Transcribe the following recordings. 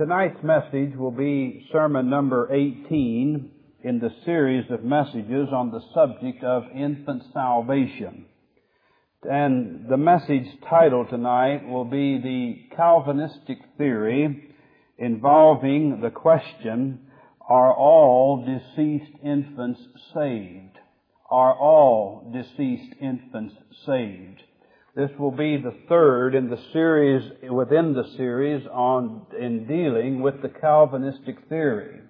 Tonight's message will be sermon number 18 in the series of messages on the subject of infant salvation. And the message title tonight will be the Calvinistic theory involving the question, are all deceased infants saved? Are all deceased infants saved? This will be the third in the series, within the series, in dealing with the Calvinistic theory.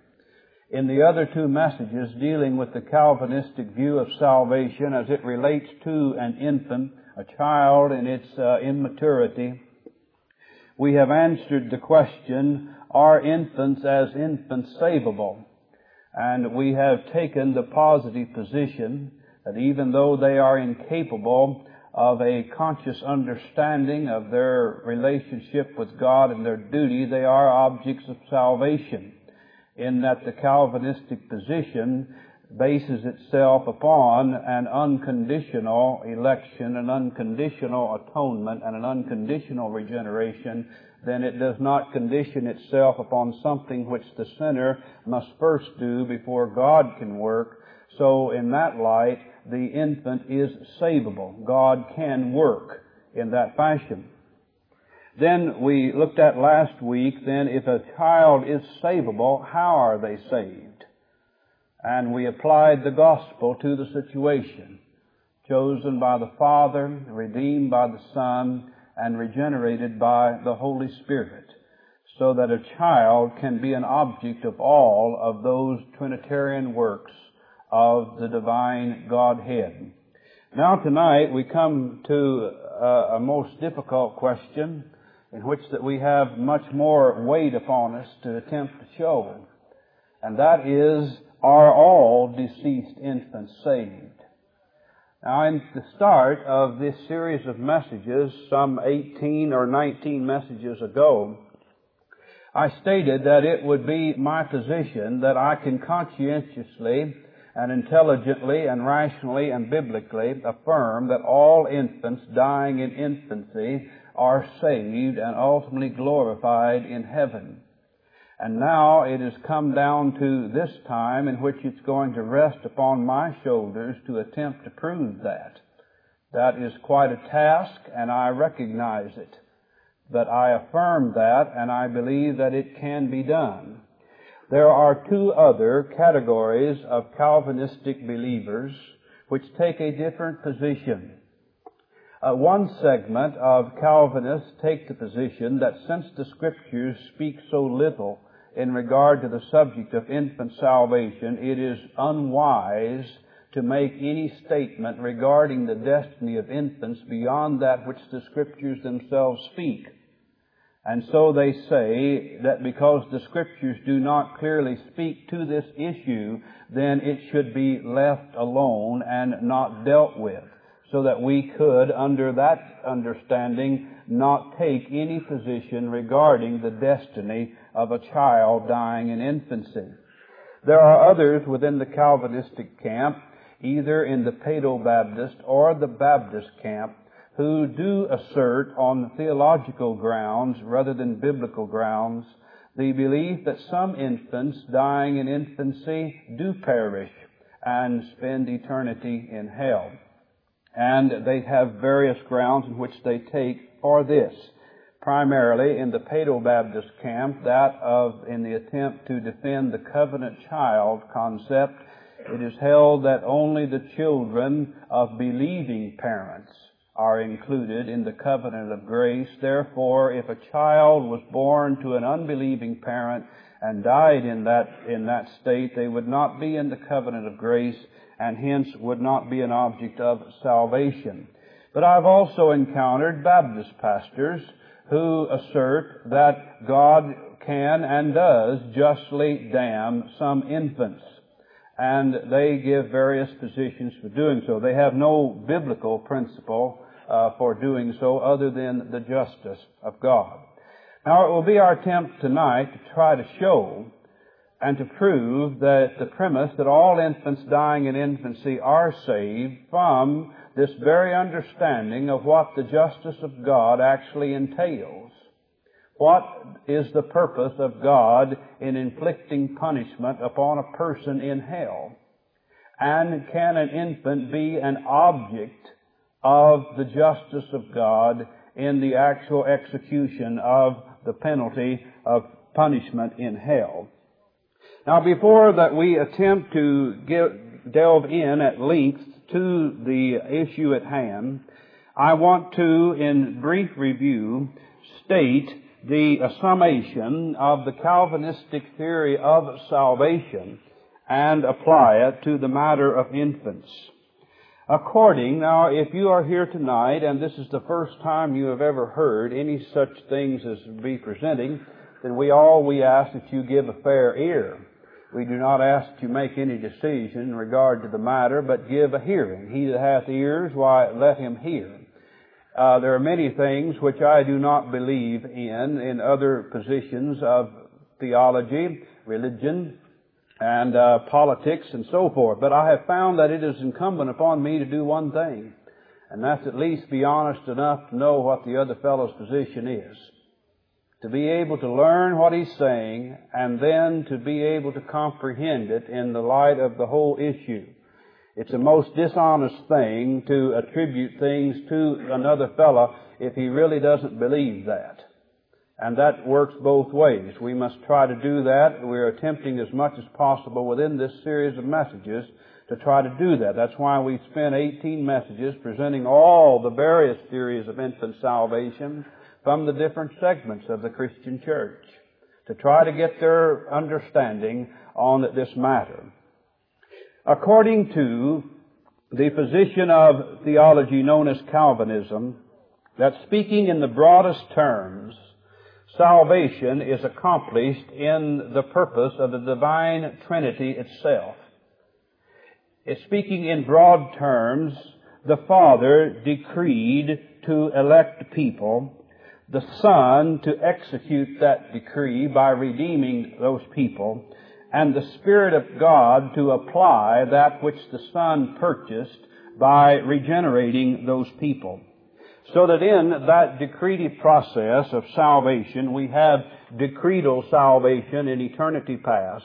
In the other two messages dealing with the Calvinistic view of salvation as it relates to an infant, a child in its immaturity, we have answered the question, are infants as infants savable? And we have taken the positive position that even though they are incapable of a conscious understanding of their relationship with God and their duty, they are objects of salvation, in that the Calvinistic position bases itself upon an unconditional election, an unconditional atonement, and an unconditional regeneration. Then it does not condition itself upon something which the sinner must first do before God can work. So in that light, the infant is savable. God can work in that fashion. Then we looked at last week, then if a child is savable, how are they saved? And we applied the gospel to the situation. Chosen by the Father, redeemed by the Son, and regenerated by the Holy Spirit, so that a child can be an object of all of those Trinitarian works of the divine Godhead. Now tonight we come to a most difficult question in which that we have much more weight upon us to attempt to show. And that is, are all deceased infants saved? Now in the start of this series of messages, some 18 or 19 messages ago, I stated that it would be my position that I can conscientiously and intelligently and rationally and biblically affirm that all infants dying in infancy are saved and ultimately glorified in heaven. And now it has come down to this time in which it's going to rest upon my shoulders to attempt to prove that. That is quite a task, and I recognize it. But I affirm that, and I believe that it can be done. There are two other categories of Calvinistic believers which take a different position. One segment of Calvinists take the position that since the Scriptures speak so little in regard to the subject of infant salvation, it is unwise to make any statement regarding the destiny of infants beyond that which the Scriptures themselves speak. And so they say that because the Scriptures do not clearly speak to this issue, then it should be left alone and not dealt with, so that we could, under that understanding, not take any position regarding the destiny of a child dying in infancy. There are others within the Calvinistic camp, either in the Paedo-Baptist or the Baptist camp, who do assert on theological grounds rather than biblical grounds the belief that some infants dying in infancy do perish and spend eternity in hell. And they have various grounds in which they take for this. Primarily in the Paedo-Baptist camp, in the attempt to defend the covenant child concept, it is held that only the children of believing parents are included in the covenant of grace. Therefore, if a child was born to an unbelieving parent and died in that state, they would not be in the covenant of grace and hence would not be an object of salvation. But I've also encountered Baptist pastors who assert that God can and does justly damn some infants, and they give various positions for doing so. They have no biblical principle for doing so other than the justice of God. Now, it will be our attempt tonight to try to show and to prove that the premise that all infants dying in infancy are saved from this very understanding of what the justice of God actually entails. What is the purpose of God in inflicting punishment upon a person in hell? And can an infant be an object of the justice of God in the actual execution of the penalty of punishment in hell? Now, before that we attempt to delve in at length to the issue at hand, I want to, in brief review, state the summation of the Calvinistic theory of salvation and apply it to the matter of infants. Now if you are here tonight and this is the first time you have ever heard any such things as be presenting, then we ask that you give a fair ear. We do not ask that you make any decision in regard to the matter, but give a hearing. He that hath ears, why, let him hear. There are many things which I do not believe in other positions of theology, religion, and politics and so forth. But I have found that it is incumbent upon me to do one thing, and that's at least be honest enough to know what the other fellow's position is, to be able to learn what he's saying, and then to be able to comprehend it in the light of the whole issue. It's a most dishonest thing to attribute things to another fellow if he really doesn't believe that. And that works both ways. We must try to do that. We're attempting as much as possible within this series of messages to try to do that. That's why we spent 18 messages presenting all the various theories of infant salvation from the different segments of the Christian church to try to get their understanding on this matter. According to the position of theology known as Calvinism, that speaking in the broadest terms, salvation is accomplished in the purpose of the divine Trinity itself. Speaking in broad terms, the Father decreed to elect people, the Son to execute that decree by redeeming those people, and the Spirit of God to apply that which the Son purchased by regenerating those people. So that in that decretive process of salvation, we have decretal salvation in eternity past.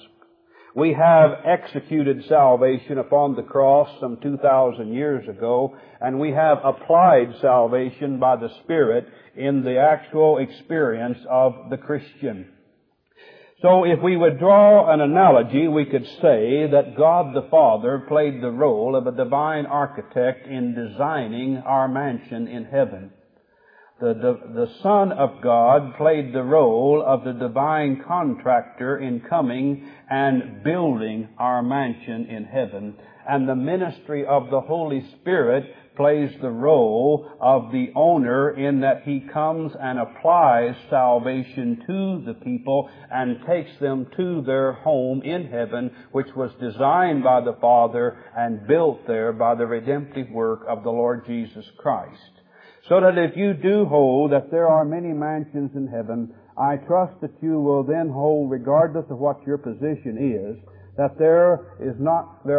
We have executed salvation upon the cross some 2,000 years ago, and we have applied salvation by the Spirit in the actual experience of the Christian. So if we would draw an analogy, we could say that God the Father played the role of a divine architect in designing our mansion in heaven. The Son of God played the role of the divine contractor in coming and building our mansion in heaven. And the ministry of the Holy Spirit plays the role of the owner in that he comes and applies salvation to the people and takes them to their home in heaven, which was designed by the Father and built there by the redemptive work of the Lord Jesus Christ. So that if you do hold that there are many mansions in heaven, I trust that you will then hold, regardless of what your position is, that there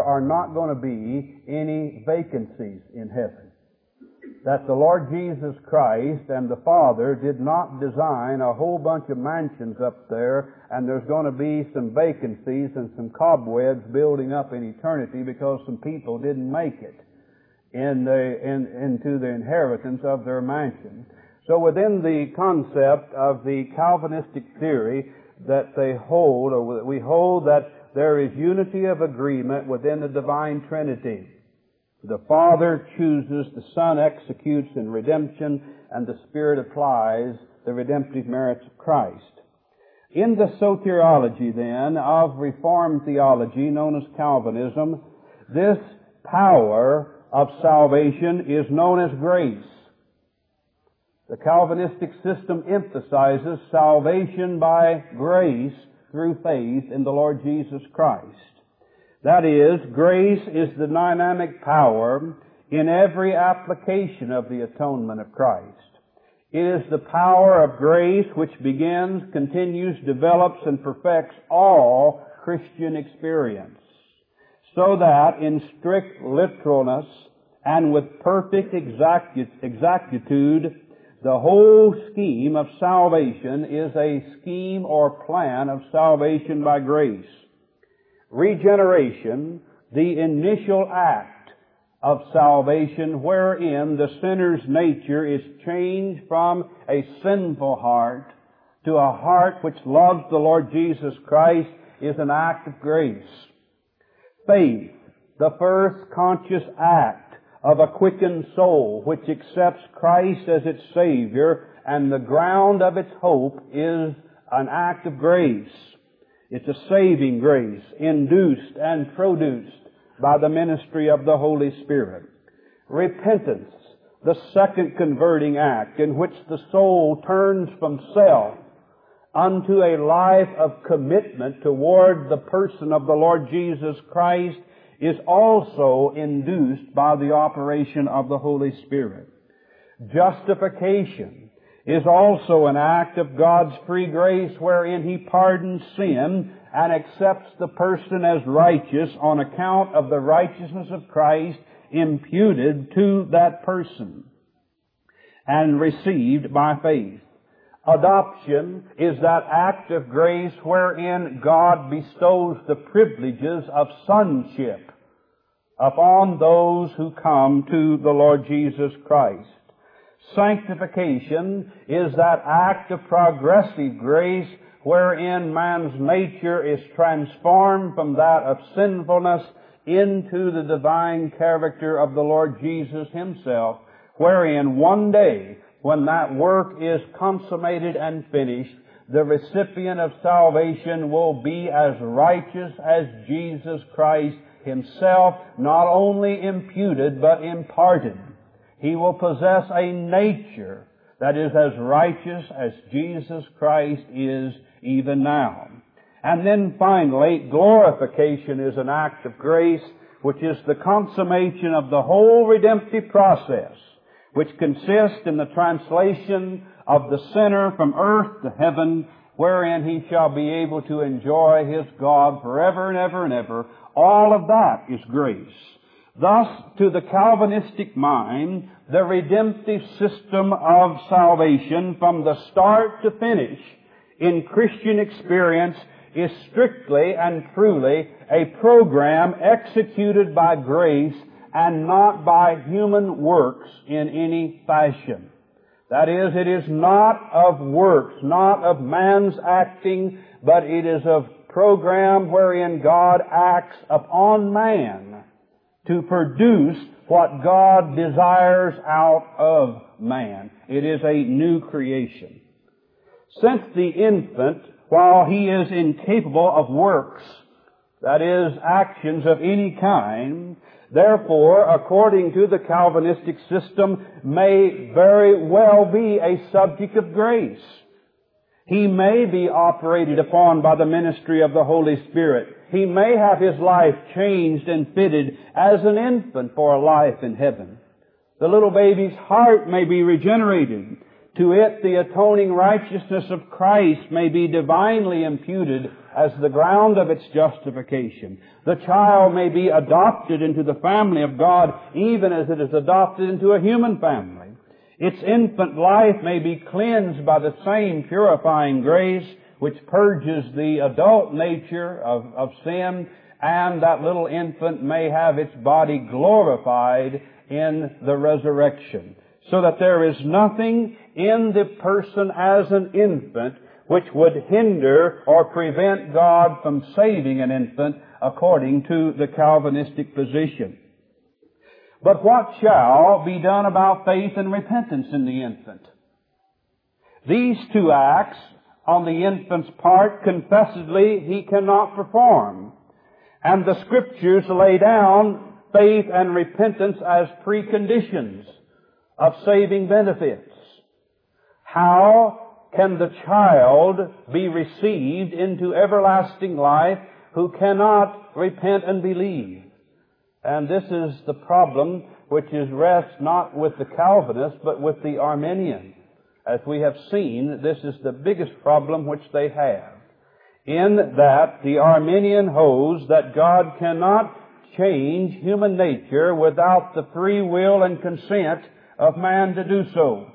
are not going to be any vacancies in heaven. That the Lord Jesus Christ and the Father did not design a whole bunch of mansions up there, and there's going to be some vacancies and some cobwebs building up in eternity because some people didn't make it into the inheritance of their mansion. So within the concept of the Calvinistic theory that they hold, or that we hold, that there is unity of agreement within the divine Trinity. The Father chooses, the Son executes in redemption, and the Spirit applies the redemptive merits of Christ. In the soteriology, then, of Reformed theology, known as Calvinism, this power of salvation is known as grace. The Calvinistic system emphasizes salvation by grace through faith in the Lord Jesus Christ. That is, grace is the dynamic power in every application of the atonement of Christ. It is the power of grace which begins, continues, develops, and perfects all Christian experience, so that in strict literalness and with perfect exactitude, The whole scheme of salvation is a scheme or plan of salvation by grace. Regeneration, the initial act of salvation wherein the sinner's nature is changed from a sinful heart to a heart which loves the Lord Jesus Christ, is an act of grace. Faith, the first conscious act of a quickened soul which accepts Christ as its Savior, and the ground of its hope, is an act of grace. It's a saving grace induced and produced by the ministry of the Holy Spirit. Repentance, the second converting act in which the soul turns from self unto a life of commitment toward the person of the Lord Jesus Christ, is also induced by the operation of the Holy Spirit. Justification is also an act of God's free grace wherein He pardons sin and accepts the person as righteous on account of the righteousness of Christ imputed to that person and received by faith. Adoption is that act of grace wherein God bestows the privileges of sonship upon those who come to the Lord Jesus Christ. Sanctification is that act of progressive grace wherein man's nature is transformed from that of sinfulness into the divine character of the Lord Jesus Himself, wherein one day, when that work is consummated and finished, the recipient of salvation will be as righteous as Jesus Christ Himself, not only imputed but imparted. He will possess a nature that is as righteous as Jesus Christ is even now. And then finally, glorification is an act of grace, which is the consummation of the whole redemptive process, which consists in the translation of the sinner from earth to heaven, wherein he shall be able to enjoy his God forever and ever and ever. All of that is grace. Thus, to the Calvinistic mind, the redemptive system of salvation from the start to finish in Christian experience is strictly and truly a program executed by grace and not by human works in any fashion. That is, it is not of works, not of man's acting, but it is of program wherein God acts upon man to produce what God desires out of man. It is a new creation. Since the infant, while he is incapable of works, that is, actions of any kind, therefore, according to the Calvinistic system, may very well be a subject of grace. He may be operated upon by the ministry of the Holy Spirit. He may have his life changed and fitted as an infant for a life in heaven. The little baby's heart may be regenerated. To it, the atoning righteousness of Christ may be divinely imputed as the ground of its justification. The child may be adopted into the family of God, even as it is adopted into a human family. Its infant life may be cleansed by the same purifying grace which purges the adult nature of sin, and that little infant may have its body glorified in the resurrection. So that there is nothing in the person as an infant which would hinder or prevent God from saving an infant according to the Calvinistic position. But what shall be done about faith and repentance in the infant? These two acts on the infant's part, confessedly, he cannot perform. And the Scriptures lay down faith and repentance as preconditions of saving benefits. How can the child be received into everlasting life who cannot repent and believe? And this is the problem which is rests not with the Calvinist but with the Arminian. As we have seen, this is the biggest problem which they have, in that the Arminian holds that God cannot change human nature without the free will and consent of man to do so.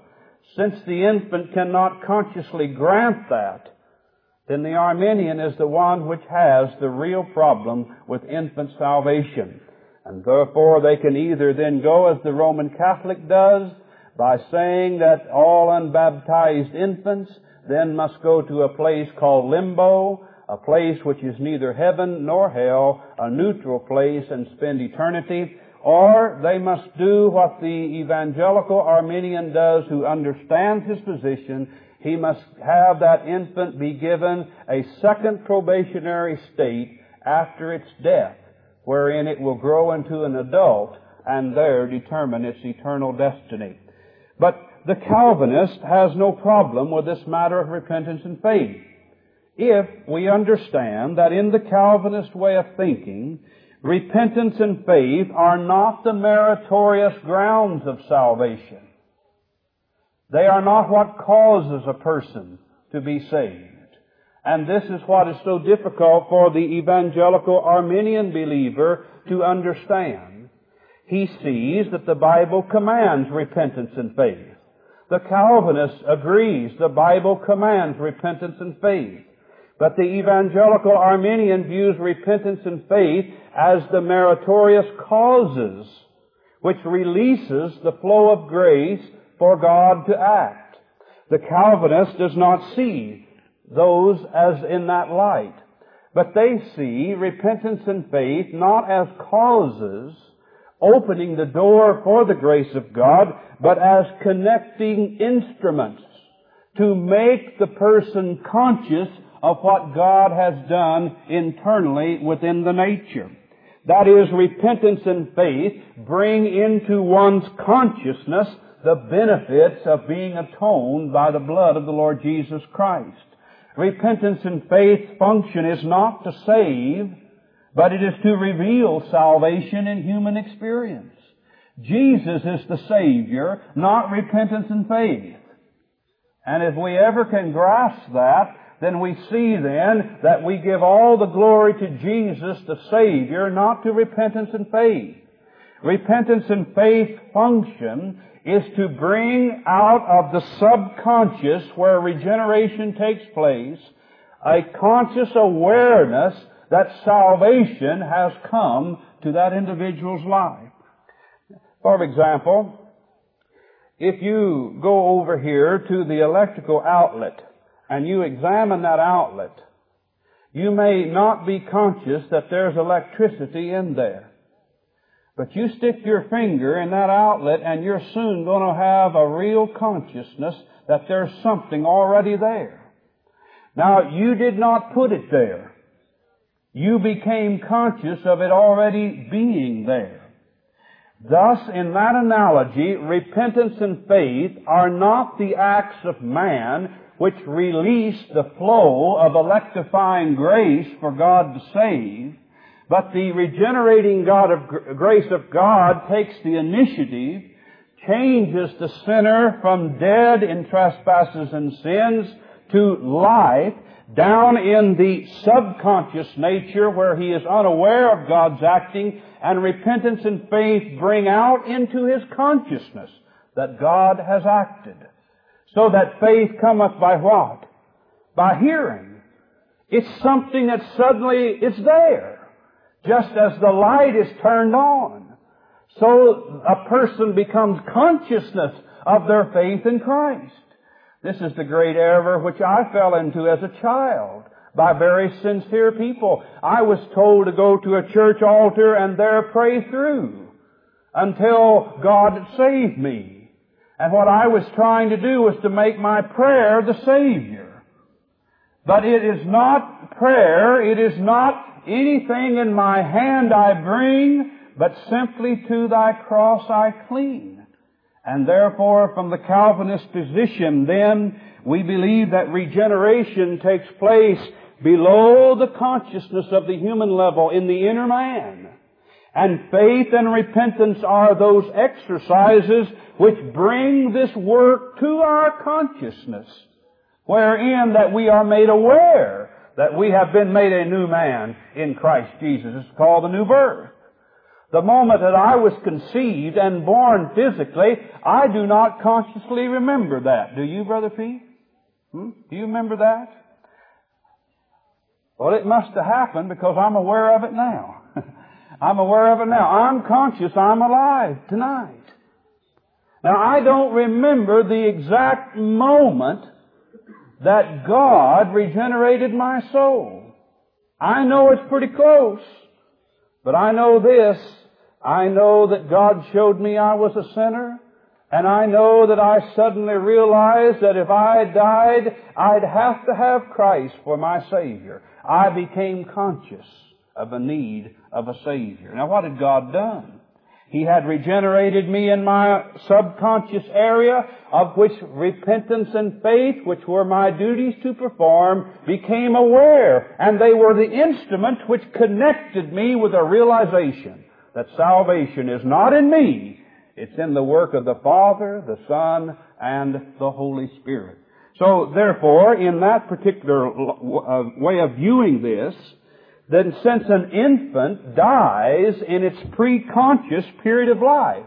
Since the infant cannot consciously grant that, then the Arminian is the one which has the real problem with infant salvation. And therefore they can either then go as the Roman Catholic does by saying that all unbaptized infants then must go to a place called limbo, a place which is neither heaven nor hell, a neutral place, and spend eternity. Or they must do what the evangelical Arminian does, who understands his position. He must have that infant be given a second probationary state after its death, wherein it will grow into an adult and there determine its eternal destiny. But the Calvinist has no problem with this matter of repentance and faith, if we understand that in the Calvinist way of thinking, repentance and faith are not the meritorious grounds of salvation. They are not what causes a person to be saved. And this is what is so difficult for the evangelical Arminian believer to understand. He sees that the Bible commands repentance and faith. The Calvinist agrees the Bible commands repentance and faith. But the evangelical Arminian views repentance and faith as the meritorious causes which releases the flow of grace for God to act. The Calvinist does not see those as in that light, but they see repentance and faith not as causes opening the door for the grace of God, but as connecting instruments to make the person conscious of what God has done internally within the nature. That is, repentance and faith bring into one's consciousness the benefits of being atoned by the blood of the Lord Jesus Christ. Repentance and faith's function is not to save, but it is to reveal salvation in human experience. Jesus is the Savior, not repentance and faith. And if we ever can grasp that, then we see then that we give all the glory to Jesus, the Savior, not to repentance and faith. Repentance and faith function is to bring out of the subconscious, where regeneration takes place, a conscious awareness that salvation has come to that individual's life. For example, if you go over here to the electrical outlet and you examine that outlet, you may not be conscious that there's electricity in there. But you stick your finger in that outlet and you're soon going to have a real consciousness that there's something already there. Now, you did not put it there. You became conscious of it already being there. Thus, in that analogy, repentance and faith are not the acts of man which release the flow of electrifying grace for God to save, but the regenerating grace of God takes the initiative, changes the sinner from dead in trespasses and sins to life, down in the subconscious nature where he is unaware of God's acting, and repentance and faith bring out into his consciousness that God has acted. So that faith cometh by what? By hearing. It's something that suddenly is there, just as the light is turned on. So a person becomes consciousness of their faith in Christ. This is the great error which I fell into as a child by very sincere people. I was told to go to a church altar and there pray through until God saved me. And what I was trying to do was to make my prayer the Savior. But it is not prayer, it is not anything in my hand I bring, but simply to thy cross I cling. And therefore, from the Calvinist position, then, we believe that regeneration takes place below the consciousness of the human level in the inner man. And faith and repentance are those exercises which bring this work to our consciousness, wherein that we are made aware that we have been made a new man in Christ Jesus. It's called the new birth. The moment that I was conceived and born physically, I do not consciously remember that. Do you, Brother P? Do you remember that? Well, it must have happened because I'm aware of it now. I'm aware of it now. I'm conscious I'm alive tonight. Now, I don't remember the exact moment that God regenerated my soul. I know it's pretty close, but I know this. I know that God showed me I was a sinner, and I know that I suddenly realized that if I died, I'd have to have Christ for my Savior. I became conscious of the need of a Savior. Now, what had God done? He had regenerated me in my subconscious area, of which repentance and faith, which were my duties to perform, became aware. And they were the instruments which connected me with a realization that salvation is not in me. It's in the work of the Father, the Son, and the Holy Spirit. So, therefore, in that particular way of viewing this, then since an infant dies in its pre-conscious period of life,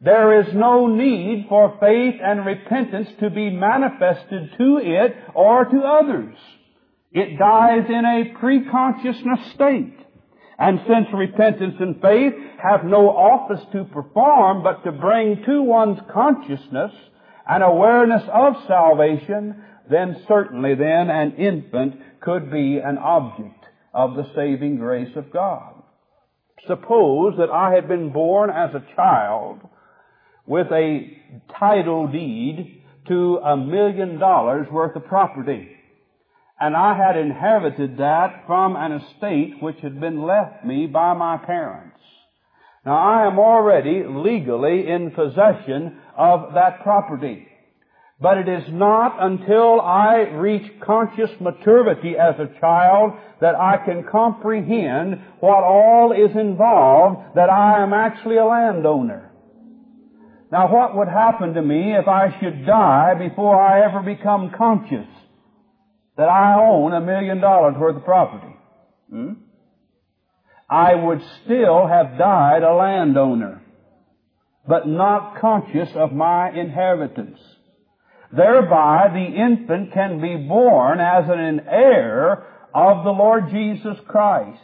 there is no need for faith and repentance to be manifested to it or to others. It dies in a pre-consciousness state. And since repentance and faith have no office to perform but to bring to one's consciousness an awareness of salvation, then certainly then an infant could be an object of the saving grace of God. Suppose that I had been born as a child with a title deed to $1 million worth of property, and I had inherited that from an estate which had been left me by my parents. Now, I am already legally in possession of that property. But it is not until I reach conscious maturity as a child that I can comprehend what all is involved, that I am actually a landowner. Now, what would happen to me if I should die before I ever become conscious that I own $1 million worth of property? I would still have died a landowner, but not conscious of my inheritance. Thereby, the infant can be born as an heir of the Lord Jesus Christ.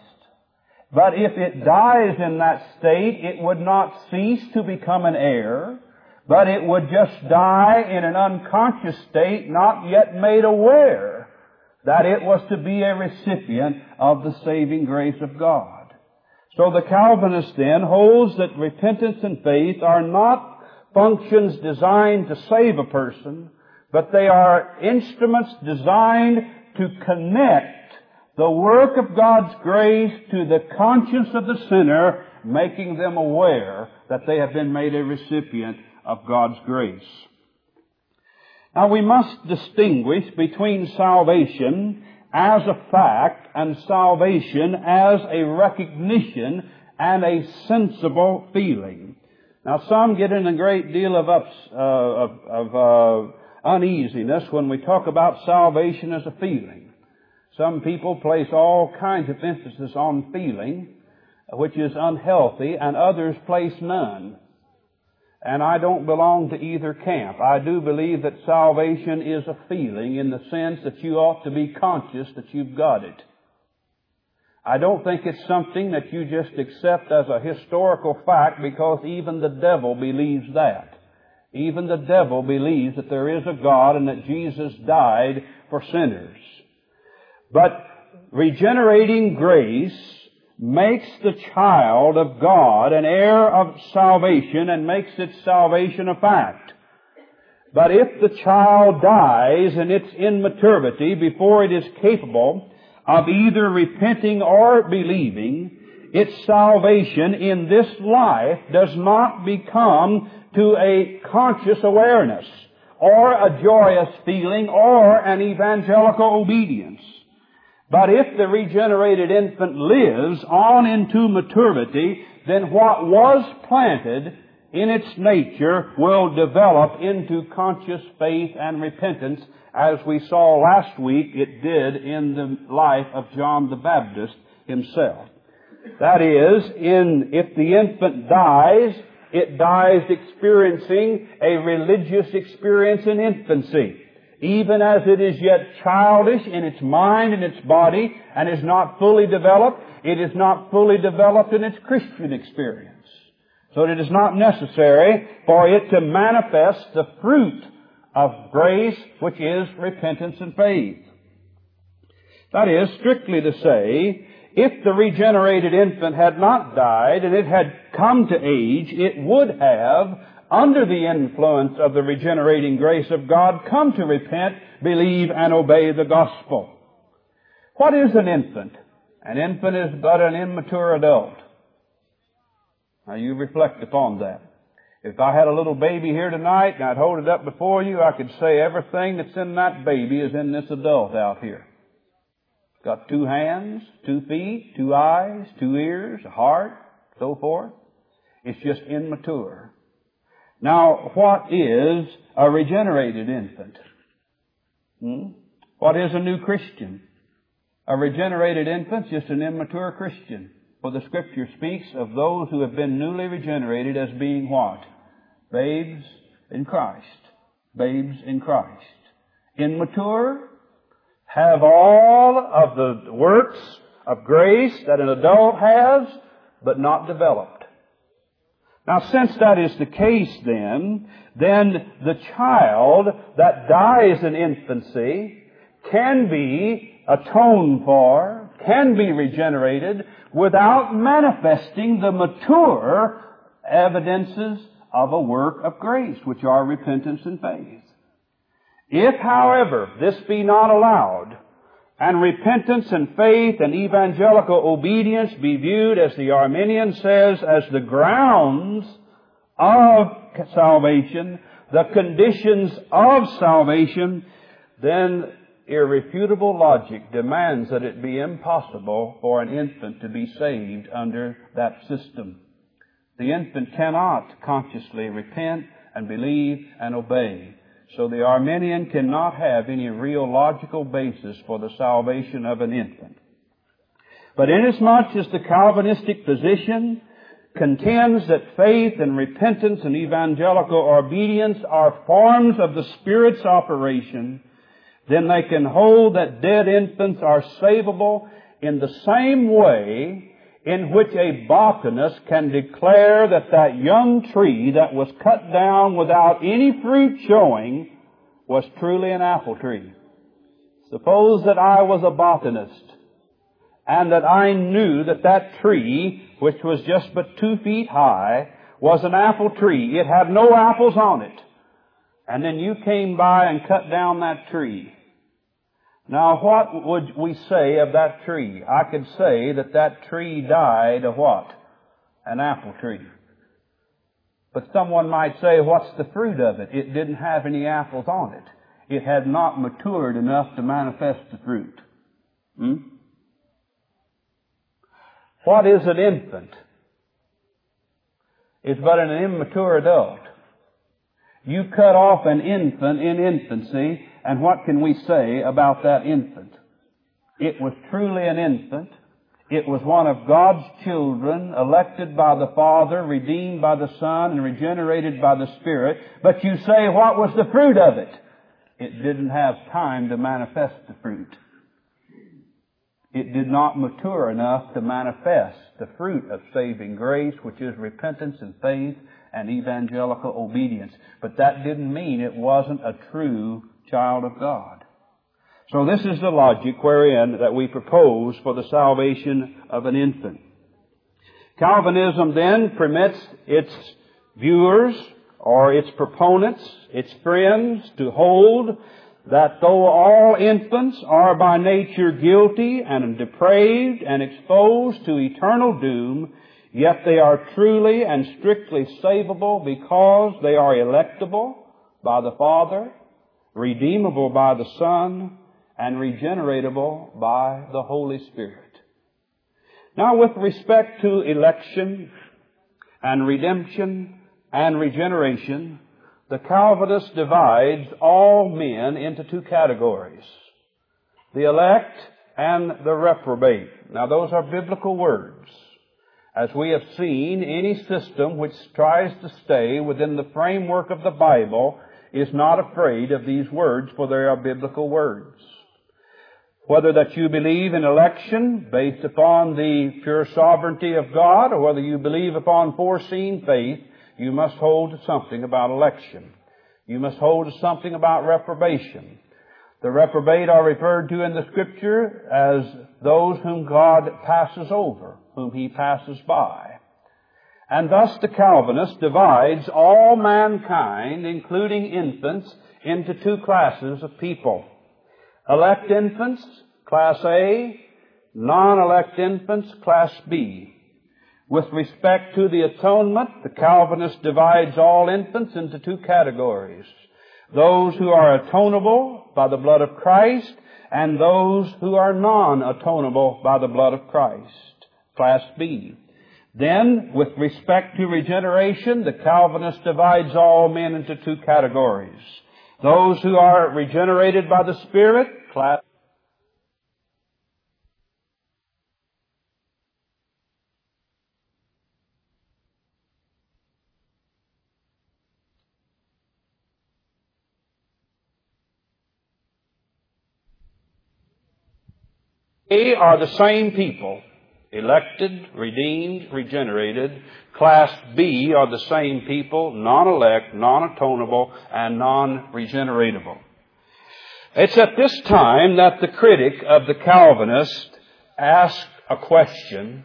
But if it dies in that state, it would not cease to become an heir, but it would just die in an unconscious state, not yet made aware that it was to be a recipient of the saving grace of God. So the Calvinist then holds that repentance and faith are not functions designed to save a person, but they are instruments designed to connect the work of God's grace to the conscience of the sinner, making them aware that they have been made a recipient of God's grace. Now, we must distinguish between salvation as a fact and salvation as a recognition and a sensible feeling. Now, some get in a great deal of uneasiness when we talk about salvation as a feeling. Some people place all kinds of emphasis on feeling, which is unhealthy, and others place none. And I don't belong to either camp. I do believe that salvation is a feeling in the sense that you ought to be conscious that you've got it. I don't think it's something that you just accept as a historical fact, because even the devil believes that. Even the devil believes that there is a God and that Jesus died for sinners. But regenerating grace makes the child of God an heir of salvation and makes its salvation a fact. But if the child dies in its immaturity before it is capable of either repenting or believing, its salvation in this life does not become to a conscious awareness or a joyous feeling or an evangelical obedience. But if the regenerated infant lives on into maturity, then what was planted in its nature will develop into conscious faith and repentance, as we saw last week it did in the life of John the Baptist himself. That is, if the infant dies, it dies experiencing a religious experience in infancy, even as it is yet childish in its mind and its body, and is not fully developed. It is not fully developed in its Christian experience. So it is not necessary for it to manifest the fruit of grace, which is repentance and faith. That is, strictly to say, if the regenerated infant had not died and it had come to age, it would have, under the influence of the regenerating grace of God, come to repent, believe, and obey the gospel. What is an infant? An infant is but an immature adult. Now you reflect upon that. If I had a little baby here tonight and I'd hold it up before you, I could say everything that's in that baby is in this adult out here. It's got 2 hands, 2 feet, 2 eyes, 2 ears, a heart, so forth. It's just immature. Now, what is a regenerated infant? What is a new Christian? A regenerated infant is just an immature Christian. For the Scripture speaks of those who have been newly regenerated as being what? Babes in Christ. Babes in Christ. Immature, have all of the works of grace that an adult has, but not developed. Now, since that is the case, then the child that dies in infancy can be atoned for, can be regenerated, without manifesting the mature evidences of a work of grace, which are repentance and faith. If, however, this be not allowed, and repentance and faith and evangelical obedience be viewed, as the Arminian says, as the grounds of salvation, the conditions of salvation, then irrefutable logic demands that it be impossible for an infant to be saved under that system. The infant cannot consciously repent and believe and obey. So the Arminian cannot have any real logical basis for the salvation of an infant. But inasmuch as the Calvinistic position contends that faith and repentance and evangelical obedience are forms of the Spirit's operation, then they can hold that dead infants are savable in the same way in which a botanist can declare that young tree that was cut down without any fruit showing was truly an apple tree. Suppose that I was a botanist and that I knew that tree, which was just but 2 feet high, was an apple tree. It had no apples on it. And then you came by and cut down that tree. Now, what would we say of that tree? I could say that tree died of what? An apple tree. But someone might say, what's the fruit of it? It didn't have any apples on it. It had not matured enough to manifest the fruit. What is an infant? It's but an immature adult. You cut off an infant in infancy, and what can we say about that infant? It was truly an infant. It was one of God's children, elected by the Father, redeemed by the Son, and regenerated by the Spirit. But you say, what was the fruit of it? It didn't have time to manifest the fruit. It did not mature enough to manifest the fruit of saving grace, which is repentance and faith and evangelical obedience. But that didn't mean it wasn't a true child of God. So this is the logic wherein that we propose for the salvation of an infant. Calvinism then permits its viewers or its proponents, its friends, to hold that though all infants are by nature guilty and depraved and exposed to eternal doom, yet they are truly and strictly savable because they are electable by the Father, redeemable by the Son, and regeneratable by the Holy Spirit. Now, with respect to election and redemption and regeneration, the Calvinist divides all men into 2 categories, the elect and the reprobate. Now, those are biblical words. As we have seen, any system which tries to stay within the framework of the Bible is not afraid of these words, for they are biblical words. Whether that you believe in election based upon the pure sovereignty of God, or whether you believe upon foreseen faith, you must hold to something about election. You must hold to something about reprobation. The reprobate are referred to in the Scripture as those whom God passes over, whom He passes by. And thus the Calvinist divides all mankind, including infants, into two classes of people. Elect infants, Class A, non-elect infants, Class B. With respect to the atonement, the Calvinist divides all infants into two categories: those who are atonable by the blood of Christ, and those who are non-atonable by the blood of Christ, Class B. Then, with respect to regeneration, the Calvinist divides all men into two categories: those who are regenerated by the Spirit, Class A are the same people, elected, redeemed, regenerated. Class B are the same people, non-elect, non-atonable, and non-regeneratable. It's at this time that the critic of the Calvinist asked a question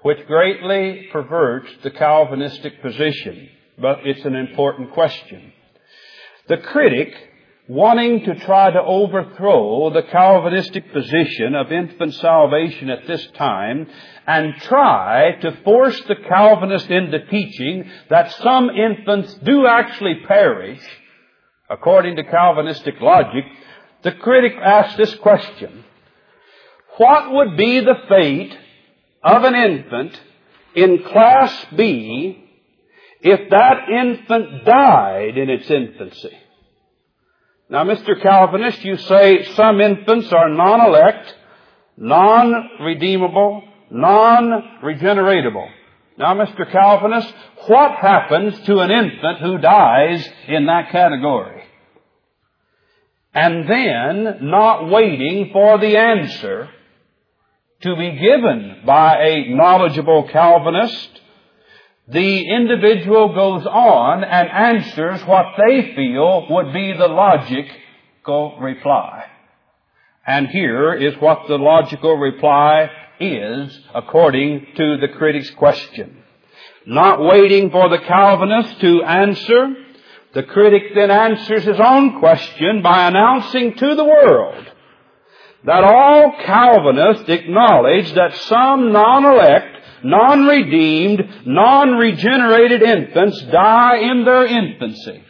which greatly perverts the Calvinistic position, but it's an important question. The critic, wanting to try to overthrow the Calvinistic position of infant salvation at this time and try to force the Calvinist into teaching that some infants do actually perish, according to Calvinistic logic, the critic asked this question: what would be the fate of an infant in Class B if that infant died in its infancy? Now, Mr. Calvinist, you say some infants are non-elect, non-redeemable, non-regeneratable. Now, Mr. Calvinist, what happens to an infant who dies in that category? And then, not waiting for the answer to be given by a knowledgeable Calvinist, the individual goes on and answers what they feel would be the logical reply. And here is what the logical reply is, according to the critic's question. Not waiting for the Calvinist to answer, the critic then answers his own question by announcing to the world that all Calvinists acknowledge that some non-elect, non-redeemed, non-regenerated infants die in their infancy,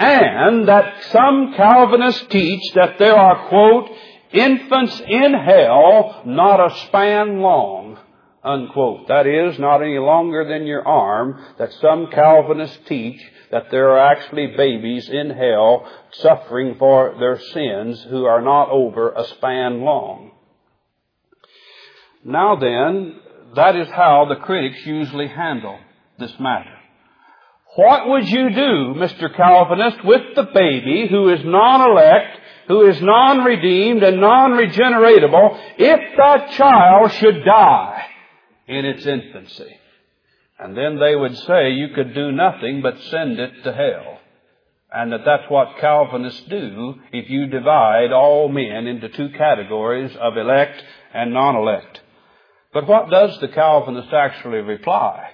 and that some Calvinists teach that there are, quote, infants in hell not a span long, unquote. That is, not any longer than your arm, that some Calvinists teach that there are actually babies in hell suffering for their sins who are not over a span long. Now then, that is how the critics usually handle this matter. What would you do, Mr. Calvinist, with the baby who is non-elect, who is non-redeemed and non-regeneratable, if that child should die in its infancy? And then they would say you could do nothing but send it to hell. And that's what Calvinists do if you divide all men into two categories of elect and non-elect. But what does the Calvinist actually reply?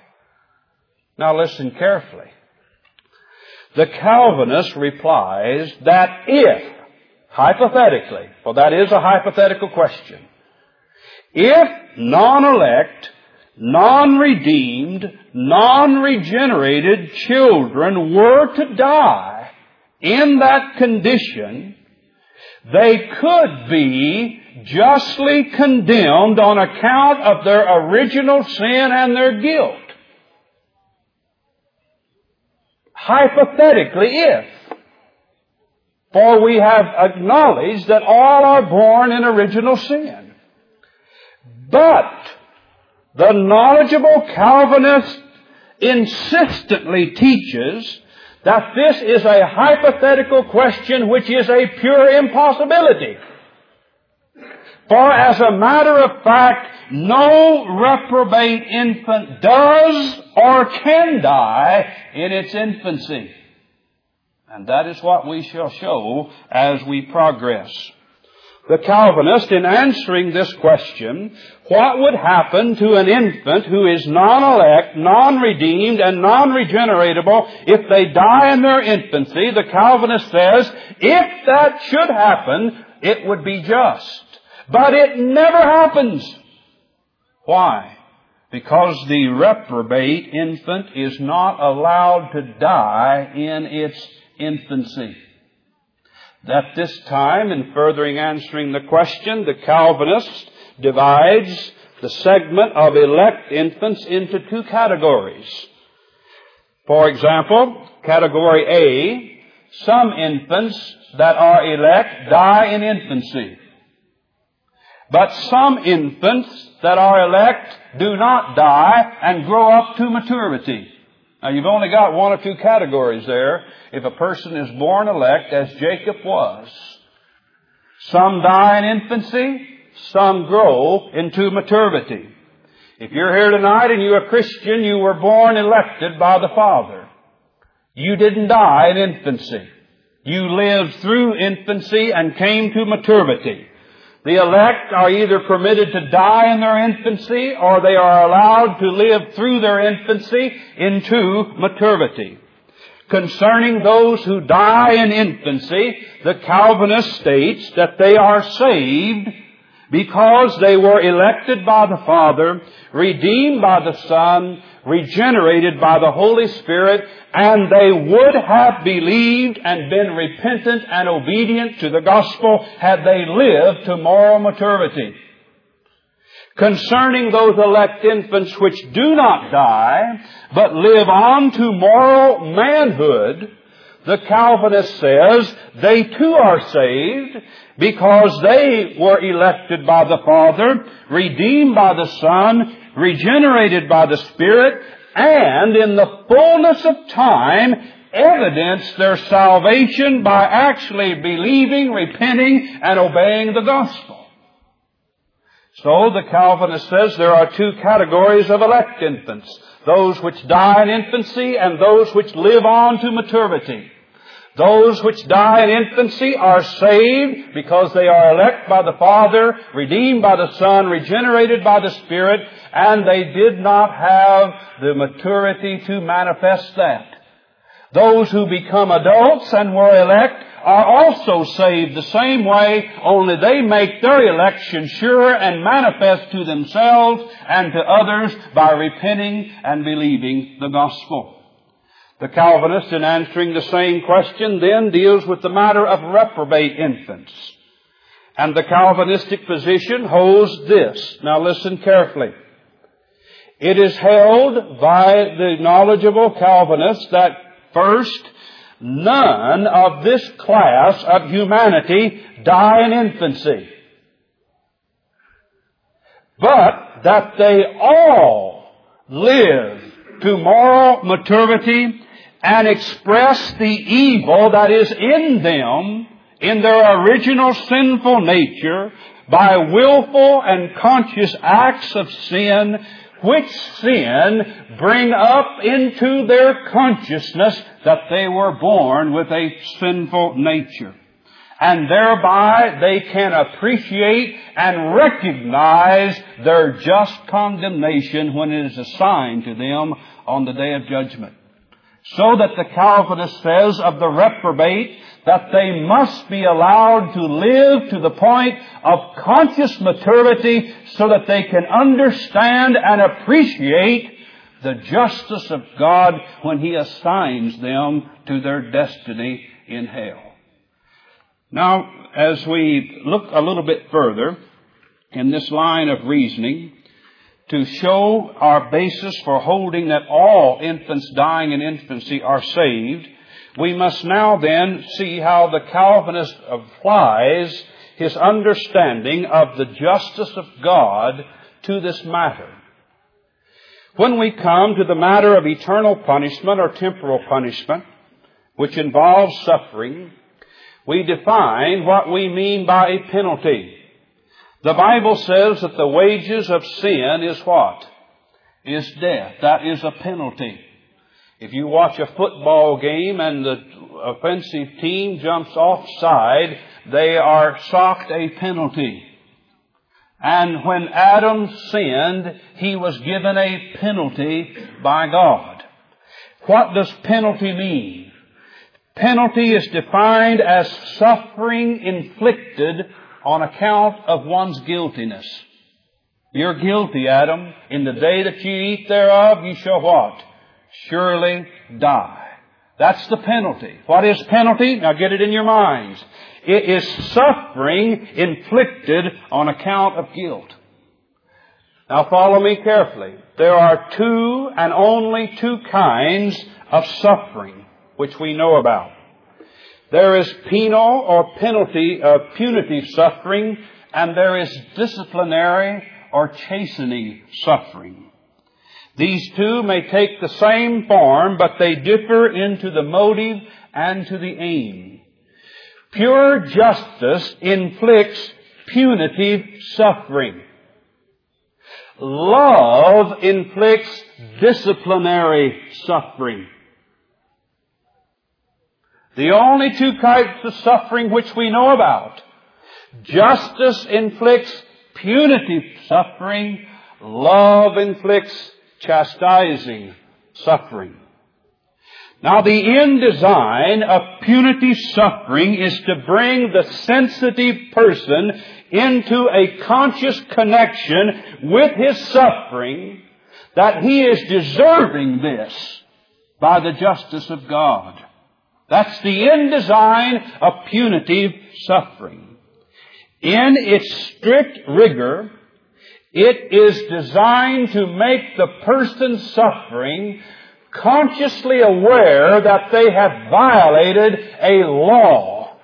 Now listen carefully. The Calvinist replies that if, hypothetically, for that is a hypothetical question, if non-elect, non-redeemed, non-regenerated children were to die in that condition, they could be justly condemned on account of their original sin and their guilt. Hypothetically, if. For we have acknowledged that all are born in original sin. But The knowledgeable Calvinist insistently teaches that this is a hypothetical question which is a pure impossibility. For as a matter of fact, no reprobate infant does or can die in its infancy. And that is what we shall show as we progress. The Calvinist, in answering this question, what would happen to an infant who is non-elect, non-redeemed, and non-regeneratable if they die in their infancy? The Calvinist says, if that should happen, it would be just. But it never happens. Why? Because the reprobate infant is not allowed to die in its infancy. At this time, in furthering answering the question, the Calvinist divides the segment of elect infants into two categories. For example, category A, some infants that are elect die in infancy. But some infants that are elect do not die and grow up to maturity. Now, you've only got one or two categories there. If a person is born elect, as Jacob was, some die in infancy, some grow into maturity. If you're here tonight and you're a Christian, you were born elected by the Father. You didn't die in infancy. You lived through infancy and came to maturity. The elect are either permitted to die in their infancy or they are allowed to live through their infancy into maturity. Concerning those who die in infancy, the Calvinist states that they are saved because they were elected by the Father, redeemed by the Son, regenerated by the Holy Spirit, and they would have believed and been repentant and obedient to the gospel had they lived to moral maturity. Concerning those elect infants which do not die, but live on to moral manhood, the Calvinist says they too are saved because they were elected by the Father, redeemed by the Son, regenerated by the Spirit, and in the fullness of time evidence their salvation by actually believing, repenting, and obeying the gospel. So the Calvinist says there are two categories of elect infants, those which die in infancy and those which live on to maturity. Those which die in infancy are saved because they are elect by the Father, redeemed by the Son, regenerated by the Spirit, and they did not have the maturity to manifest that. Those who become adults and were elect are also saved the same way, only they make their election sure and manifest to themselves and to others by repenting and believing the gospel. The Calvinist, in answering the same question, then deals with the matter of reprobate infants. And the Calvinistic position holds this. Now listen carefully. It is held by the knowledgeable Calvinists that, first, none of this class of humanity die in infancy, but that they all live to moral maturity and express the evil that is in them, in their original sinful nature, by willful and conscious acts of sin, which sin bring up into their consciousness that they were born with a sinful nature. And thereby they can appreciate and recognize their just condemnation when it is assigned to them on the day of judgment. So that the Calvinist says of the reprobate that they must be allowed to live to the point of conscious maturity so that they can understand and appreciate the justice of God when He assigns them to their destiny in hell. Now, as we look a little bit further in this line of reasoning, to show our basis for holding that all infants dying in infancy are saved, we must now then see how the Calvinist applies his understanding of the justice of God to this matter. When we come to the matter of eternal punishment or temporal punishment, which involves suffering, we define what we mean by a penalty. The Bible says that the wages of sin is what? Is death. That is a penalty. If you watch a football game and the offensive team jumps offside, they are socked a penalty. And when Adam sinned, he was given a penalty by God. What does penalty mean? Penalty is defined as suffering inflicted on account of one's guiltiness. You're guilty, Adam. In the day that you eat thereof, you shall what? Surely die. That's the penalty. What is penalty? Now get it in your minds. It is suffering inflicted on account of guilt. Now follow me carefully. There are two and only two kinds of suffering which we know about. There is penal or penalty of punitive suffering, and there is disciplinary or chastening suffering. These two may take the same form, but they differ into the motive and to the aim. Pure justice inflicts punitive suffering. Love inflicts disciplinary suffering. The only two types of suffering which we know about. Justice inflicts punitive suffering. Love inflicts chastising suffering. Now, the end design of punitive suffering is to bring the sensitive person into a conscious connection with his suffering that he is deserving this by the justice of God. That's the end design of punitive suffering. In its strict rigor, it is designed to make the person suffering consciously aware that they have violated a law.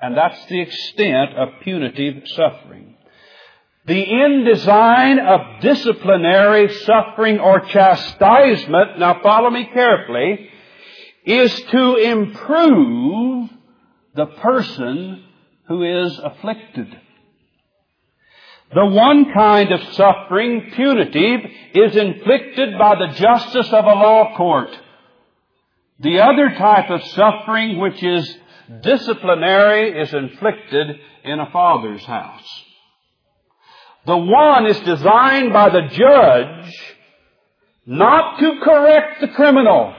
And that's the extent of punitive suffering. The end design of disciplinary suffering or chastisement, now follow me carefully, is to improve the person who is afflicted. The one kind of suffering, punitive, is inflicted by the justice of a law court. The other type of suffering, which is disciplinary, is inflicted in a father's house. The one is designed by the judge not to correct the criminal,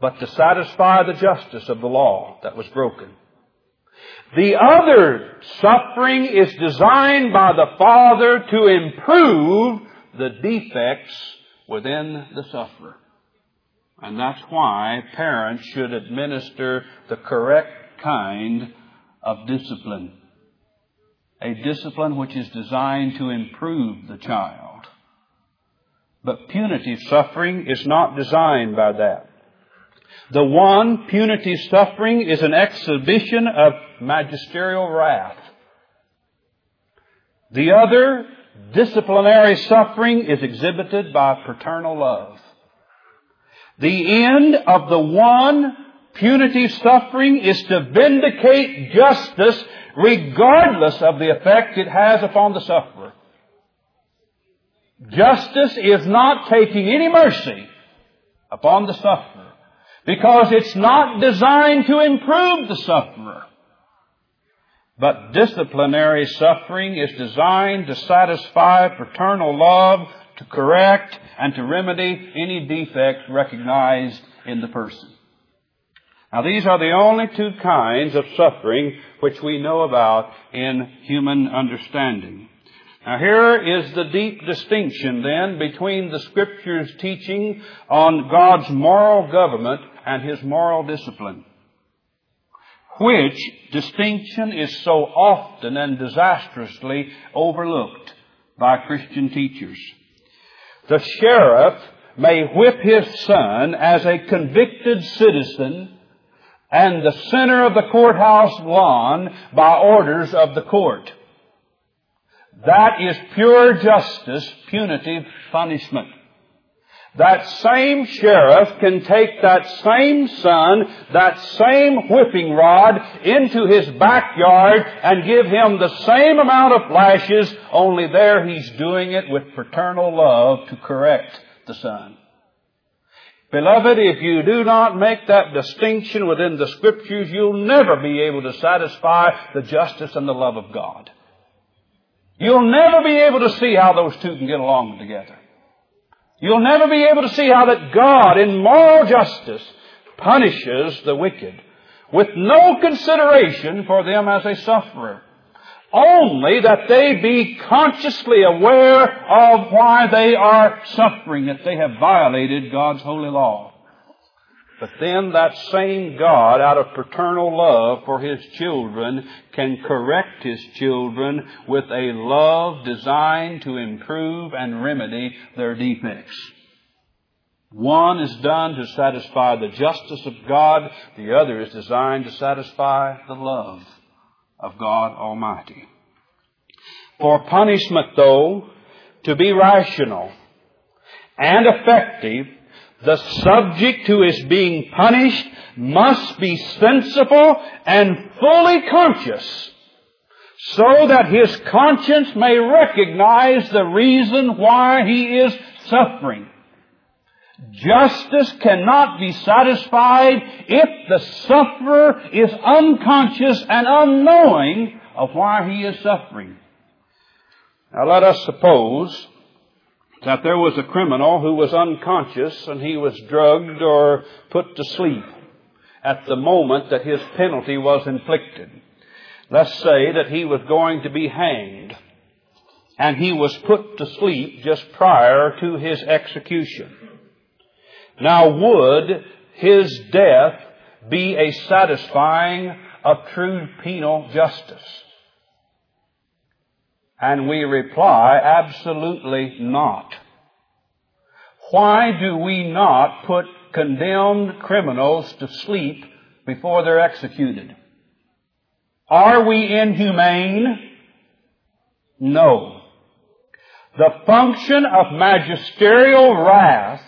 but to satisfy the justice of the law that was broken. The other suffering is designed by the Father to improve the defects within the sufferer. And that's why parents should administer the correct kind of discipline. A discipline which is designed to improve the child. But punitive suffering is not designed by that. The one, punitive suffering, is an exhibition of magisterial wrath. The other, disciplinary suffering, is exhibited by paternal love. The end of the one, punitive suffering, is to vindicate justice regardless of the effect it has upon the sufferer. Justice is not taking any mercy upon the sufferer, because it's not designed to improve the sufferer. But disciplinary suffering is designed to satisfy paternal love, to correct and to remedy any defects recognized in the person. Now, these are the only two kinds of suffering which we know about in human understanding. Now, here is the deep distinction, then, between the Scripture's teaching on God's moral government and His moral discipline, which distinction is so often and disastrously overlooked by Christian teachers. The sheriff may whip his son as a convicted citizen and the center of the courthouse lawn by orders of the court. That is pure justice, punitive punishment. That same sheriff can take that same son, that same whipping rod, into his backyard and give him the same amount of lashes, only there he's doing it with paternal love to correct the son. Beloved, if you do not make that distinction within the Scriptures, you'll never be able to satisfy the justice and the love of God. You'll never be able to see how those two can get along together. You'll never be able to see how that God, in moral justice, punishes the wicked with no consideration for them as a sufferer. Only that they be consciously aware of why they are suffering, that they have violated God's holy law. But then that same God, out of paternal love for His children, can correct His children with a love designed to improve and remedy their defects. One is done to satisfy the justice of God. The other is designed to satisfy the love of God Almighty. For punishment, though, to be rational and effective, the subject who is being punished must be sensible and fully conscious, so that his conscience may recognize the reason why he is suffering. Justice cannot be satisfied if the sufferer is unconscious and unknowing of why he is suffering. Now let us suppose that there was a criminal who was unconscious and he was drugged or put to sleep at the moment that his penalty was inflicted. Let's say that he was going to be hanged and he was put to sleep just prior to his execution. Now, would his death be a satisfying of true penal justice? And we reply, absolutely not. Why do we not put condemned criminals to sleep before they're executed? Are we inhumane? No. The function of magisterial wrath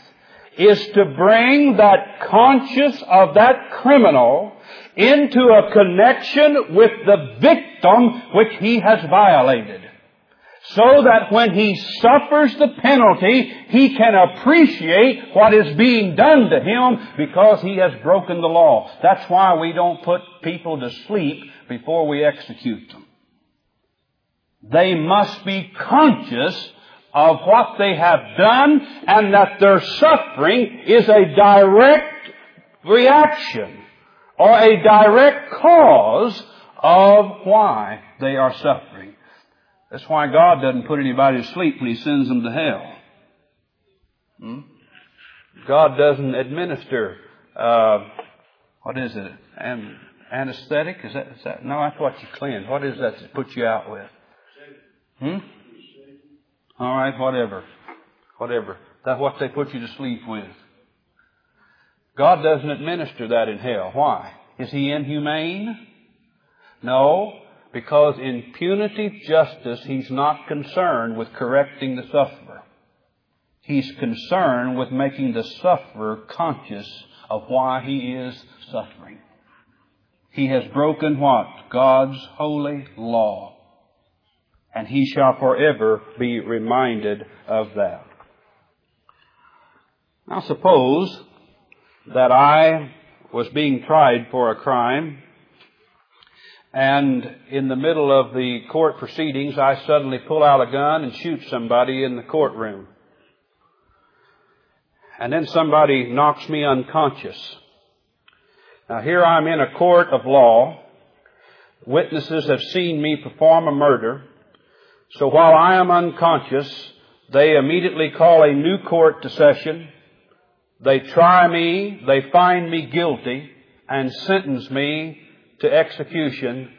is to bring that conscience of that criminal into a connection with the victim which he has violated, so that when he suffers the penalty, he can appreciate what is being done to him because he has broken the law. That's why we don't put people to sleep before we execute them. They must be conscious of what they have done and that their suffering is a direct reaction or a direct cause of why they are suffering. That's why God doesn't put anybody to sleep when He sends them to hell. God doesn't administer, anesthetic? Is that? No, that's what you cleanse. What is that to put you out with? All right, whatever. That's what they put you to sleep with. God doesn't administer that in hell. Why? Is He inhumane? No. Because in punitive justice, He's not concerned with correcting the sufferer. He's concerned with making the sufferer conscious of why he is suffering. He has broken what? God's holy law. And he shall forever be reminded of that. Now suppose that I was being tried for a crime, and in the middle of the court proceedings, I suddenly pull out a gun and shoot somebody in the courtroom. And then somebody knocks me unconscious. Now here I'm in a court of law. Witnesses have seen me perform a murder. So while I am unconscious, they immediately call a new court to session. They try me, they find me guilty, and sentence me to execution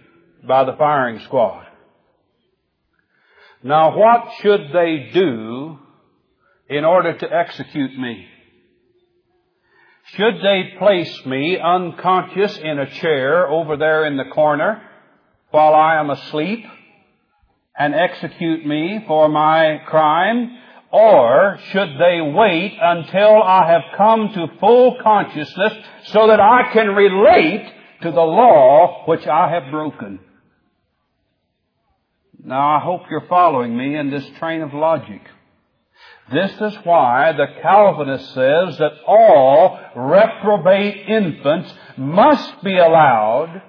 by the firing squad. Now, what should they do in order to execute me? Should they place me unconscious in a chair over there in the corner while I am asleep and execute me for my crime? Or should they wait until I have come to full consciousness so that I can relate to the law which I have broken? Now, I hope you're following me in this train of logic. This is why the Calvinist says that all reprobate infants must be allowed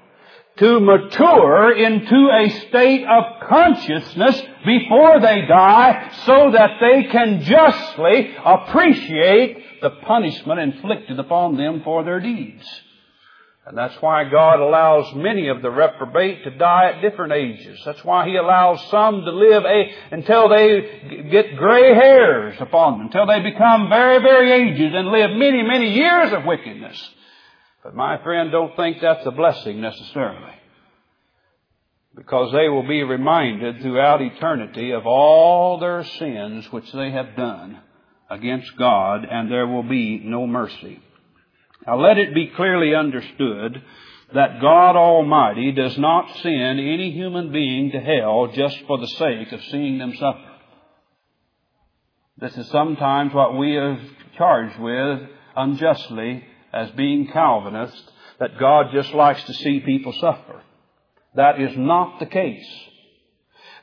to mature into a state of consciousness before they die so that they can justly appreciate the punishment inflicted upon them for their deeds. And that's why God allows many of the reprobate to die at different ages. That's why He allows some to live until they get gray hairs upon them, until they become very, very aged and live many, many years of wickedness. But my friend, don't think that's a blessing necessarily, because they will be reminded throughout eternity of all their sins which they have done against God, and there will be no mercy. Now, let it be clearly understood that God Almighty does not send any human being to hell just for the sake of seeing them suffer. This is sometimes what we are charged with unjustly as being Calvinists, that God just likes to see people suffer. That is not the case.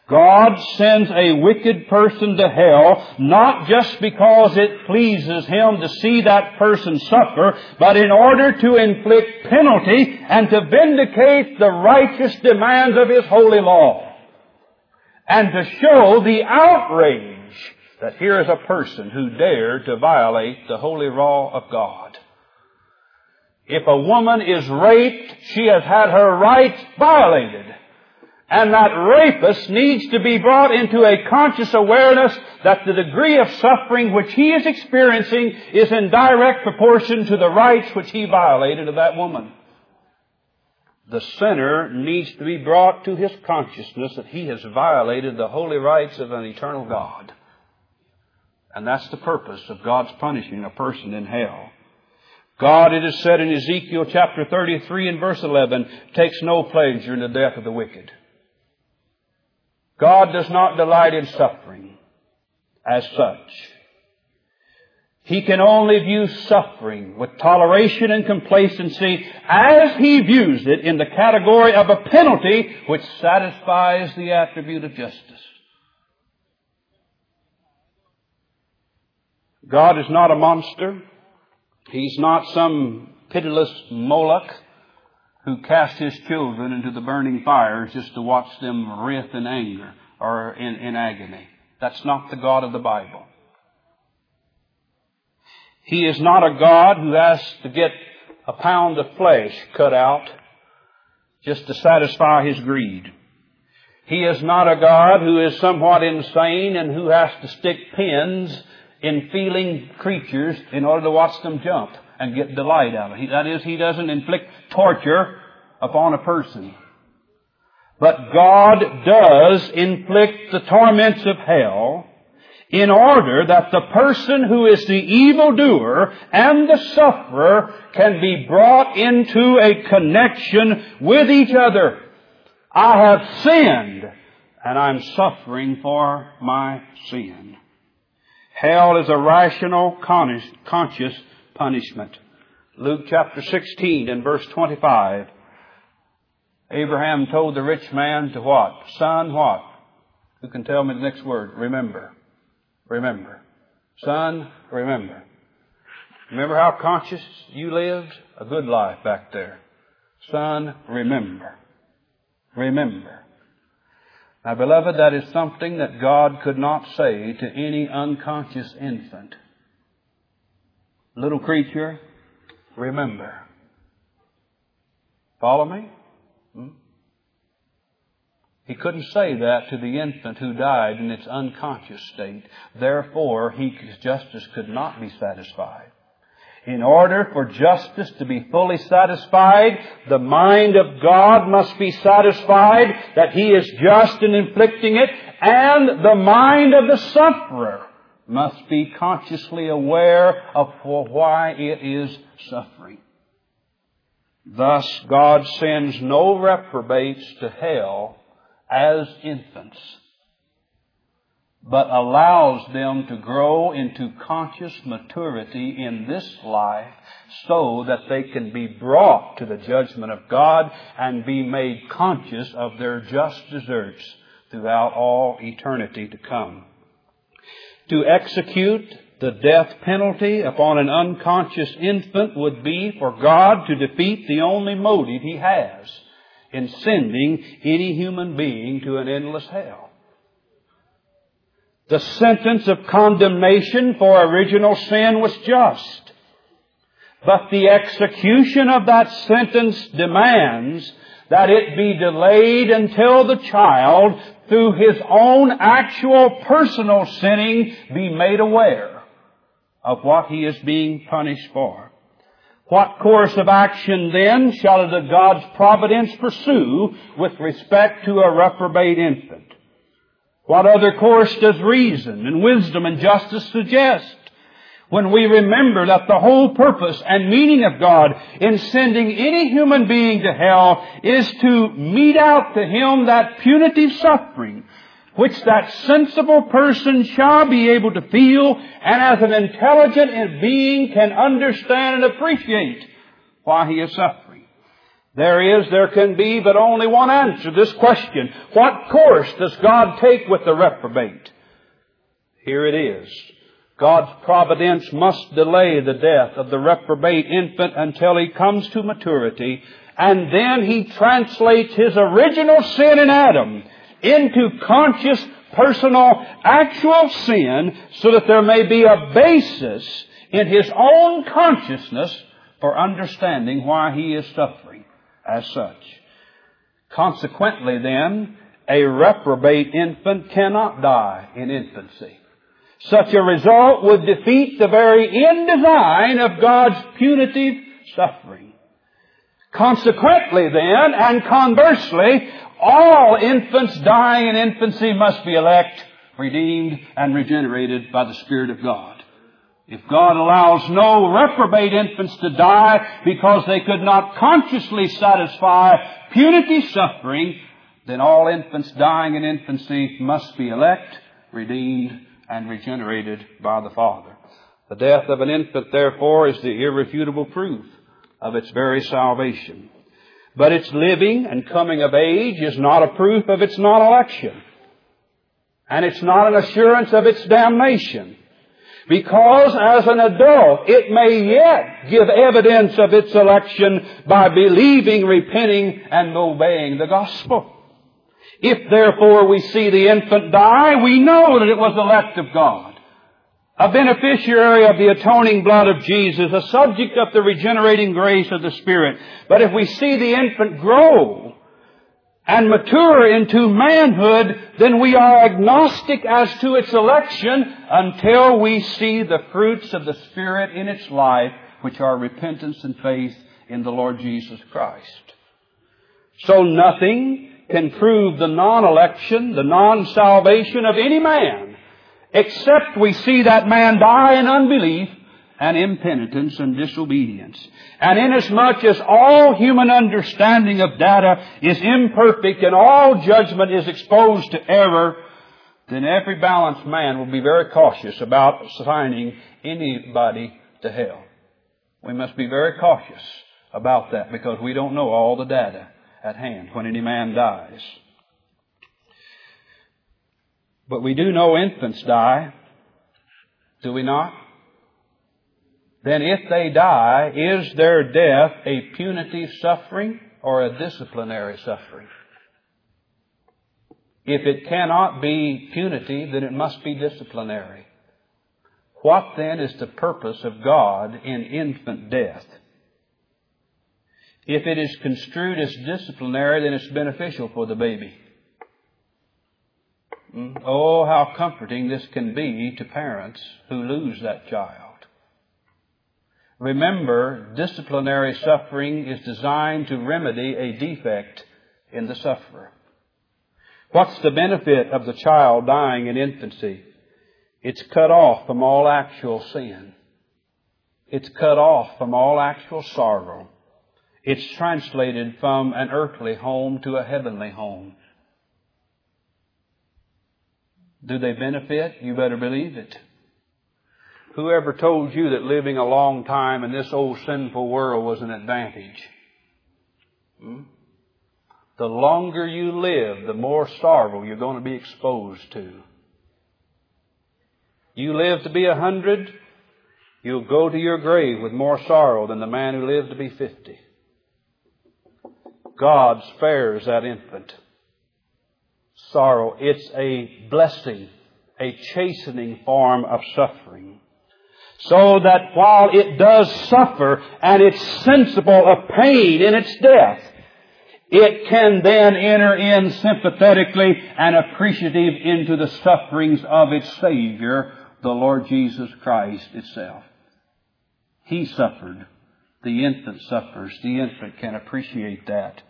God sends a wicked person to hell not just because it pleases Him to see that person suffer, but in order to inflict penalty and to vindicate the righteous demands of His holy law, and to show the outrage that here is a person who dared to violate the holy law of God. If a woman is raped, she has had her rights violated. And that rapist needs to be brought into a conscious awareness that the degree of suffering which he is experiencing is in direct proportion to the rights which he violated of that woman. The sinner needs to be brought to his consciousness that he has violated the holy rights of an eternal God. And that's the purpose of God's punishing a person in hell. God, it is said in Ezekiel chapter 33 and verse 11, takes no pleasure in the death of the wicked. God does not delight in suffering as such. He can only view suffering with toleration and complacency as He views it in the category of a penalty which satisfies the attribute of justice. God is not a monster. He's not some pitiless Moloch who cast His children into the burning fires just to watch them writhe in anger or in agony. That's not the God of the Bible. He is not a God who asks to get a pound of flesh cut out just to satisfy His greed. He is not a God who is somewhat insane and who has to stick pins in feeling creatures in order to watch them jump and get delight out of it. That is, He doesn't inflict torture upon a person. But God does inflict the torments of hell in order that the person who is the evildoer and the sufferer can be brought into a connection with each other. I have sinned, and I'm suffering for my sin. Hell is a rational, conscious punishment. Luke chapter 16 and verse 25. Abraham told the rich man to what? Son, what? Who can tell me the next word? Remember. Remember. Son, remember. Remember how conscious you lived? A good life back there. Son, remember. Remember. Now, beloved, that is something that God could not say to any unconscious infant. Little creature, remember. Follow me? He couldn't say that to the infant who died in its unconscious state. Therefore, His justice could not be satisfied. In order for justice to be fully satisfied, the mind of God must be satisfied that He is just in inflicting it, and the mind of the sufferer must be consciously aware of why it is suffering. Thus, God sends no reprobates to hell as infants, but allows them to grow into conscious maturity in this life so that they can be brought to the judgment of God and be made conscious of their just deserts throughout all eternity to come. To execute the death penalty upon an unconscious infant would be for God to defeat the only motive he has in sending any human being to an endless hell. The sentence of condemnation for original sin was just, but the execution of that sentence demands that it be delayed until the child, through his own actual personal sinning, be made aware of what he is being punished for. What course of action then shall God's providence pursue with respect to a reprobate infant? What other course does reason and wisdom and justice suggest when we remember that the whole purpose and meaning of God in sending any human being to hell is to mete out to him that punitive suffering which that sensible person shall be able to feel, and as an intelligent being can understand and appreciate why he is suffering? There can be, but only one answer to this question. What course does God take with the reprobate? Here it is. God's providence must delay the death of the reprobate infant until he comes to maturity, and then he translates his original sin in Adam into conscious, personal, actual sin so that there may be a basis in his own consciousness for understanding why he is suffering as such. Consequently, then, a reprobate infant cannot die in infancy. Such a result would defeat the very end design of God's punitive suffering. Consequently, then, and conversely, all infants dying in infancy must be elect, redeemed, and regenerated by the Spirit of God. If God allows no reprobate infants to die because they could not consciously satisfy punitive suffering, then all infants dying in infancy must be elect, redeemed, and regenerated by the Father. The death of an infant, therefore, is the irrefutable proof of its very salvation. But its living and coming of age is not a proof of its non-election, and it's not an assurance of its damnation, because as an adult, it may yet give evidence of its election by believing, repenting, and obeying the gospel. If therefore we see the infant die, we know that it was elect of God, a beneficiary of the atoning blood of Jesus, a subject of the regenerating grace of the Spirit. But if we see the infant grow and mature into manhood, then we are agnostic as to its election until we see the fruits of the Spirit in its life, which are repentance and faith in the Lord Jesus Christ. So nothing can prove the non-election, the non-salvation of any man, except we see that man die in unbelief and impenitence and disobedience. And inasmuch as all human understanding of data is imperfect and all judgment is exposed to error, then every balanced man will be very cautious about assigning anybody to hell. We must be very cautious about that because we don't know all the data at hand when any man dies. But we do know infants die, do we not? Then if they die, is their death a punitive suffering or a disciplinary suffering? If it cannot be punitive, then it must be disciplinary. What then is the purpose of God in infant death? If it is construed as disciplinary, then it's beneficial for the baby. Oh, how comforting this can be to parents who lose that child. Remember, disciplinary suffering is designed to remedy a defect in the sufferer. What's the benefit of the child dying in infancy? It's cut off from all actual sin. It's cut off from all actual sorrow. It's translated from an earthly home to a heavenly home. Do they benefit? You better believe it. Whoever told you that living a long time in this old sinful world was an advantage? The longer you live, the more sorrow you're going to be exposed to. You live to be 100, you'll go to your grave with more sorrow than the man who lived to be 50. God spares that infant sorrow. It's a blessing, a chastening form of suffering. So that while it does suffer and it's sensible of pain in its death, it can then enter in sympathetically and appreciative into the sufferings of its Savior, the Lord Jesus Christ itself. He suffered. The infant suffers. The infant can appreciate that.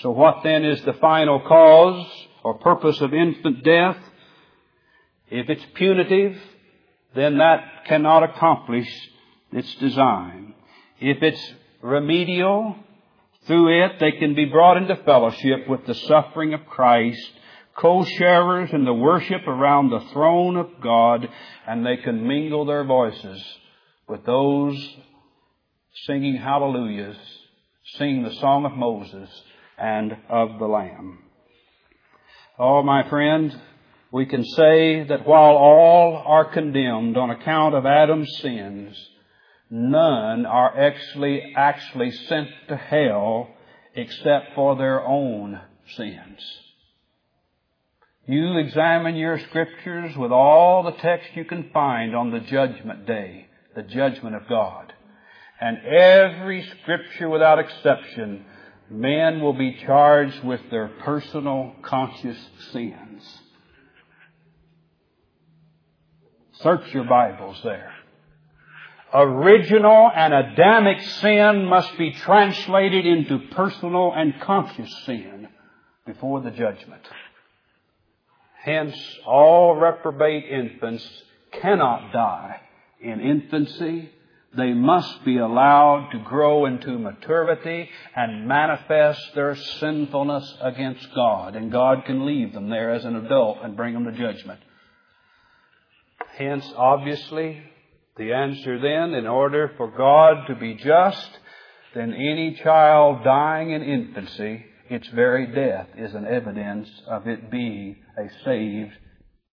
So what then is the final cause or purpose of infant death? If it's punitive, then that cannot accomplish its design. If it's remedial, through it they can be brought into fellowship with the suffering of Christ, co-sharers in the worship around the throne of God, and they can mingle their voices with those singing hallelujahs, singing the song of Moses and of the Lamb. Oh, my friend, we can say that while all are condemned on account of Adam's sins, none are actually sent to hell except for their own sins. You examine your scriptures with all the text you can find on the judgment day, the judgment of God. And every scripture without exception, men will be charged with their personal conscious sins. Search your Bibles there. Original and Adamic sin must be translated into personal and conscious sin before the judgment. Hence, all reprobate infants cannot die in infancy. They must be allowed to grow into maturity and manifest their sinfulness against God. And God can leave them there as an adult and bring them to judgment. Hence, obviously, the answer then, in order for God to be just, then any child dying in infancy, its very death is an evidence of it being a saved